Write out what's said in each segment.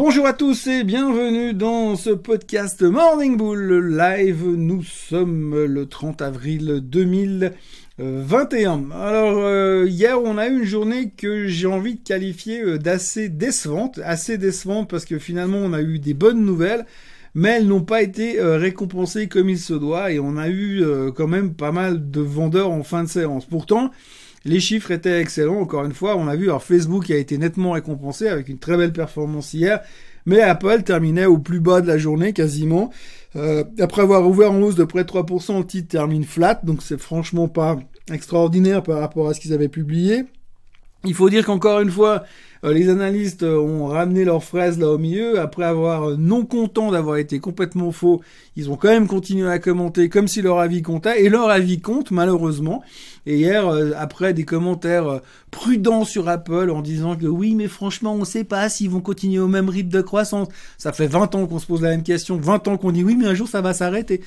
Bonjour à tous et bienvenue dans ce podcast Morning Bull Live. Nous sommes le 30 avril 2021. Alors hier on a eu une journée que j'ai envie de qualifier d'assez décevante. Assez décevante parce que finalement on a eu des bonnes nouvelles, mais elles n'ont pas été récompensées comme il se doit et on a eu quand même pas mal de vendeurs en fin de séance. Pourtant, les chiffres étaient excellents, encore une fois, on a vu, alors Facebook a été nettement récompensé avec une très belle performance hier, mais Apple terminait au plus bas de la journée quasiment, après avoir ouvert en hausse de près de 3%, le titre termine flat, donc c'est franchement pas extraordinaire par rapport à ce qu'ils avaient publié. Il faut dire qu'encore une fois, les analystes ont ramené leurs fraises là au milieu. Après avoir, non content d'avoir été complètement faux, ils ont quand même continué à commenter comme si leur avis comptait. Et leur avis compte, malheureusement. Et hier, après des commentaires prudents sur Apple en disant que oui, mais franchement, on sait pas s'ils vont continuer au même rythme de croissance. Ça fait 20 ans qu'on se pose la même question, 20 ans qu'on dit oui, mais un jour ça va s'arrêter.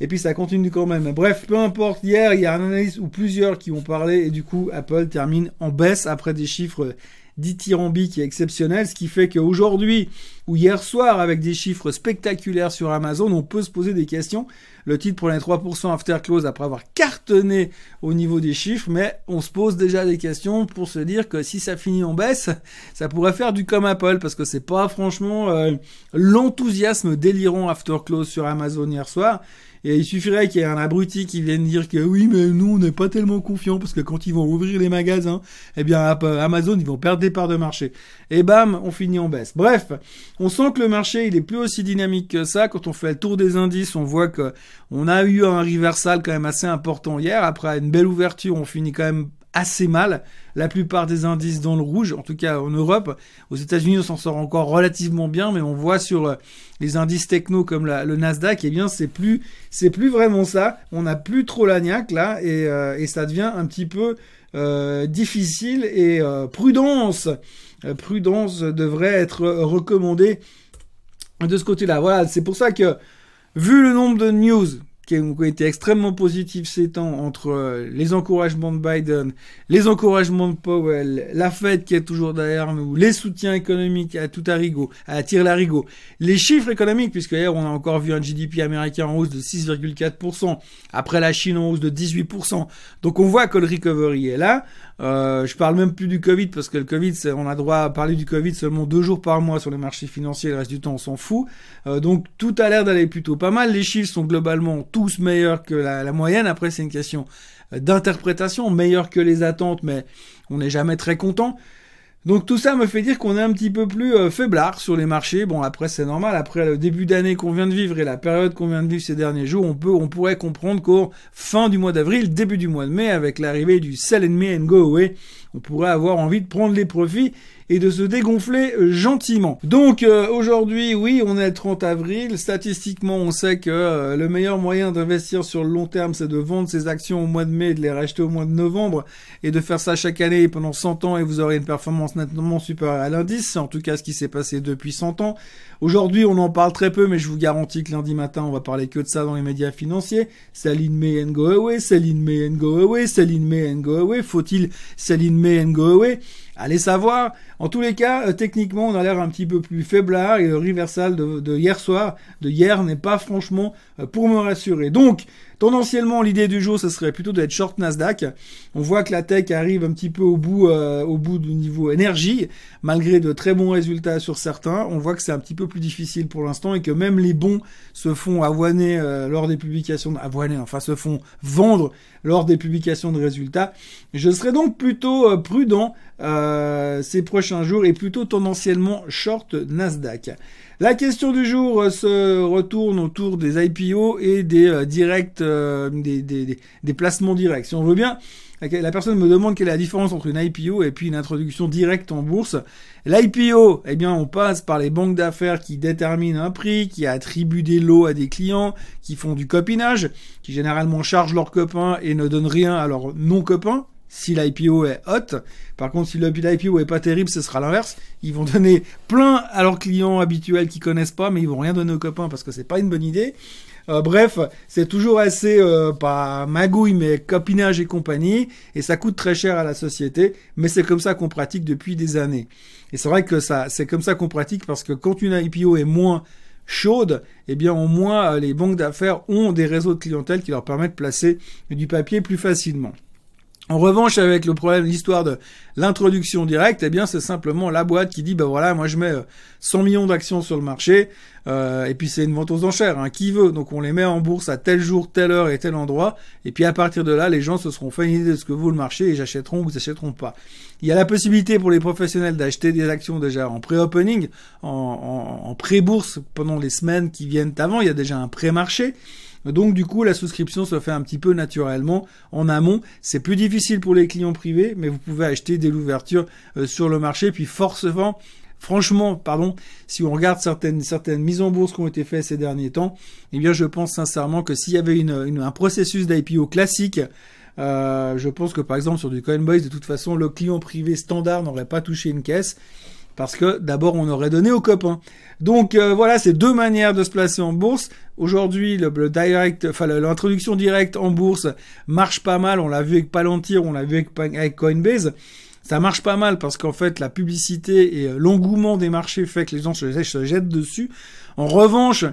Et puis ça continue quand même. Bref, peu importe, hier, il y a un analyste ou plusieurs qui ont parlé et du coup, Apple termine en baisse après des chiffres dithyrambiques et exceptionnels, ce qui fait qu'aujourd'hui ou hier soir, avec des chiffres spectaculaires sur Amazon, on peut se poser des questions. Le titre prenait 3% after close après avoir cartonné au niveau des chiffres, mais on se pose déjà des questions pour se dire que si ça finit en baisse, ça pourrait faire du comme Apple, parce que c'est pas franchement l'enthousiasme délirant after close sur Amazon hier soir. Et il suffirait qu'il y ait un abruti qui vienne dire que oui, mais nous, on n'est pas tellement confiants parce que quand ils vont ouvrir les magasins, eh bien, Amazon, ils vont perdre des parts de marché. Et bam, on finit en baisse. Bref, on sent que le marché, il est plus aussi dynamique que ça. Quand on fait le tour des indices, on voit que on a eu un reversal quand même assez important hier. Après une belle ouverture, on finit quand même assez mal. La plupart des indices dans le rouge, en tout cas en Europe. Aux États-Unis, on s'en sort encore relativement bien, mais on voit sur les indices techno comme le Nasdaq, eh bien c'est plus vraiment ça. On n'a plus trop la niaque là et ça devient un petit peu difficile et prudence devrait être recommandée de ce côté-là. Voilà, c'est pour ça que vu le nombre de news qui ont été extrêmement positifs ces temps entre les encouragements de Biden, les encouragements de Powell, la Fed qui est toujours derrière nous, les soutiens économiques à tout arigot, à tir larigot, les chiffres économiques, puisque hier on a encore vu un GDP américain en hausse de 6,4%, après la Chine en hausse de 18%, donc on voit que le recovery est là. Je parle même plus du Covid, parce que le Covid, on a droit à parler du Covid seulement 2 jours par mois sur les marchés financiers, le reste du temps on s'en fout, donc tout a l'air d'aller plutôt pas mal, les chiffres sont globalement tous meilleurs que la moyenne. Après, c'est une question d'interprétation, meilleur que les attentes, mais on n'est jamais très content. Donc tout ça me fait dire qu'on est un petit peu plus faiblard sur les marchés. Bon, après c'est normal, après le début d'année qu'on vient de vivre et la période qu'on vient de vivre ces derniers jours, on pourrait comprendre qu'au fin du mois d'avril, début du mois de mai, avec l'arrivée du sell me and go away, on pourrait avoir envie de prendre les profits et de se dégonfler gentiment. Donc aujourd'hui, oui, on est le 30 avril. Statistiquement, on sait que le meilleur moyen d'investir sur le long terme, c'est de vendre ses actions au mois de mai et de les racheter au mois de novembre et de faire ça chaque année pendant 100 ans et vous aurez une performance nettement supérieure à l'indice. C'est en tout cas ce qui s'est passé depuis 100 ans. Aujourd'hui, on en parle très peu, mais je vous garantis que lundi matin, on va parler que de ça dans les médias financiers. Sell in May and go away, sell in May and go away, sell in May and go away. Faut-il sell in May and go away? Allez savoir. En tous les cas, techniquement, on a l'air un petit peu plus faiblard et le reversal de hier n'est pas franchement pour me rassurer. Donc, tendanciellement, l'idée du jour, ce serait plutôt d'être short Nasdaq. On voit que la tech arrive un petit peu au bout du niveau énergie, malgré de très bons résultats sur certains. On voit que c'est un petit peu plus difficile pour l'instant et que même les bons se font avoiner lors des publications, se font vendre lors des publications de résultats. Je serais donc plutôt prudent ces prochains jours et plutôt tendanciellement short Nasdaq. La question du jour se retourne autour des IPO et des placements directs. Si on veut bien, la personne me demande quelle est la différence entre une IPO et puis une introduction directe en bourse. L'IPO, eh bien, on passe par les banques d'affaires qui déterminent un prix, qui attribuent des lots à des clients, qui font du copinage, qui généralement chargent leurs copains et ne donnent rien à leurs non-copains. Si l'IPO est haute, par contre, si l'IPO est pas terrible, ce sera l'inverse. Ils vont donner plein à leurs clients habituels qui connaissent pas, mais ils vont rien donner aux copains parce que c'est pas une bonne idée. Bref, c'est toujours assez, pas magouille, mais copinage et compagnie. Et ça coûte très cher à la société, mais c'est comme ça qu'on pratique depuis des années. Et c'est vrai que ça, c'est comme ça qu'on pratique parce que quand une IPO est moins chaude, eh bien au moins les banques d'affaires ont des réseaux de clientèle qui leur permettent de placer du papier plus facilement. En revanche, avec le problème, l'histoire de l'introduction directe, eh bien c'est simplement la boîte qui dit, ben voilà, moi je mets 100 millions d'actions sur le marché, et puis c'est une vente aux enchères, hein, qui veut. Donc on les met en bourse à tel jour, telle heure et tel endroit, et puis à partir de là, les gens se seront fait une idée de ce que vaut le marché et j'achèteront ou j'achèteront pas. Il y a la possibilité pour les professionnels d'acheter des actions déjà en pré-opening, en pré-bourse pendant les semaines qui viennent avant, il y a déjà un pré-marché. Donc du coup, la souscription se fait un petit peu naturellement en amont. C'est plus difficile pour les clients privés, mais vous pouvez acheter dès l'ouverture sur le marché. Puis franchement, si on regarde certaines mises en bourse qui ont été faites ces derniers temps, eh bien je pense sincèrement que s'il y avait un processus d'IPO classique, je pense que par exemple sur du Coinbase, de toute façon, le client privé standard n'aurait pas touché une caisse. Parce que d'abord, on aurait donné aux copains. Donc voilà, c'est deux manières de se placer en bourse. Aujourd'hui, l'introduction directe en bourse marche pas mal. On l'a vu avec Palantir, on l'a vu avec Coinbase. Ça marche pas mal parce qu'en fait, la publicité et l'engouement des marchés fait que les gens se jettent dessus. En revanche,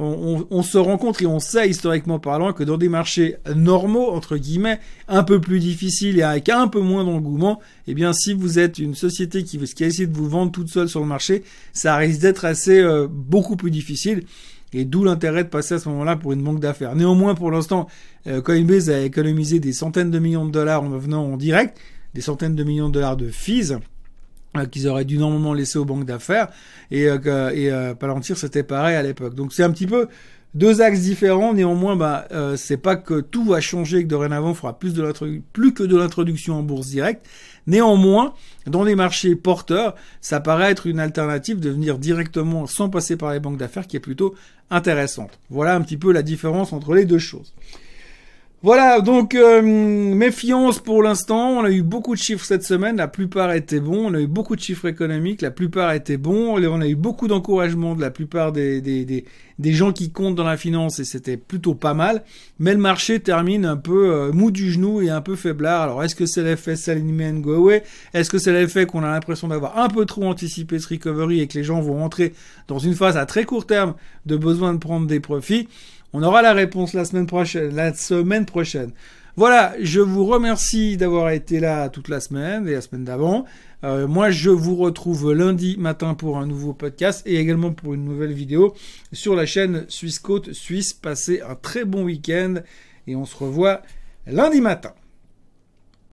on se rend compte et on sait historiquement parlant que dans des marchés normaux, entre guillemets, un peu plus difficiles et avec un peu moins d'engouement, eh bien si vous êtes une société qui a essayé de vous vendre toute seule sur le marché, ça risque d'être assez beaucoup plus difficile. Et d'où l'intérêt de passer à ce moment-là pour une banque d'affaires. Néanmoins, pour l'instant, Coinbase a économisé des centaines de millions de dollars en venant en direct, des centaines de millions de dollars de fees qu'ils auraient dû normalement laisser aux banques d'affaires et Palantir c'était pareil à l'époque. Donc c'est un petit peu deux axes différents. Néanmoins, c'est pas que tout va changer et que dorénavant on fera plus que de l'introduction en bourse directe. Néanmoins, dans les marchés porteurs, ça paraît être une alternative de venir directement sans passer par les banques d'affaires qui est plutôt intéressante. Voilà un petit peu la différence entre les deux choses. Voilà, donc méfiance pour l'instant. On a eu beaucoup de chiffres cette semaine, la plupart étaient bons. On a eu beaucoup de chiffres économiques, la plupart étaient bons. On a eu beaucoup d'encouragement de la plupart des gens qui comptent dans la finance et c'était plutôt pas mal. Mais le marché termine un peu mou du genou et un peu faiblard. Alors est-ce que c'est l'effet sell in and go away? Est-ce que c'est l'effet qu'on a l'impression d'avoir un peu trop anticipé ce recovery et que les gens vont rentrer dans une phase à très court terme de besoin de prendre des profits? On aura la réponse la semaine prochaine. Voilà, je vous remercie d'avoir été là toute la semaine et la semaine d'avant. Moi, je vous retrouve lundi matin pour un nouveau podcast et également pour une nouvelle vidéo sur la chaîne Swiss Côte Suisse. Passez un très bon week-end et on se revoit lundi matin.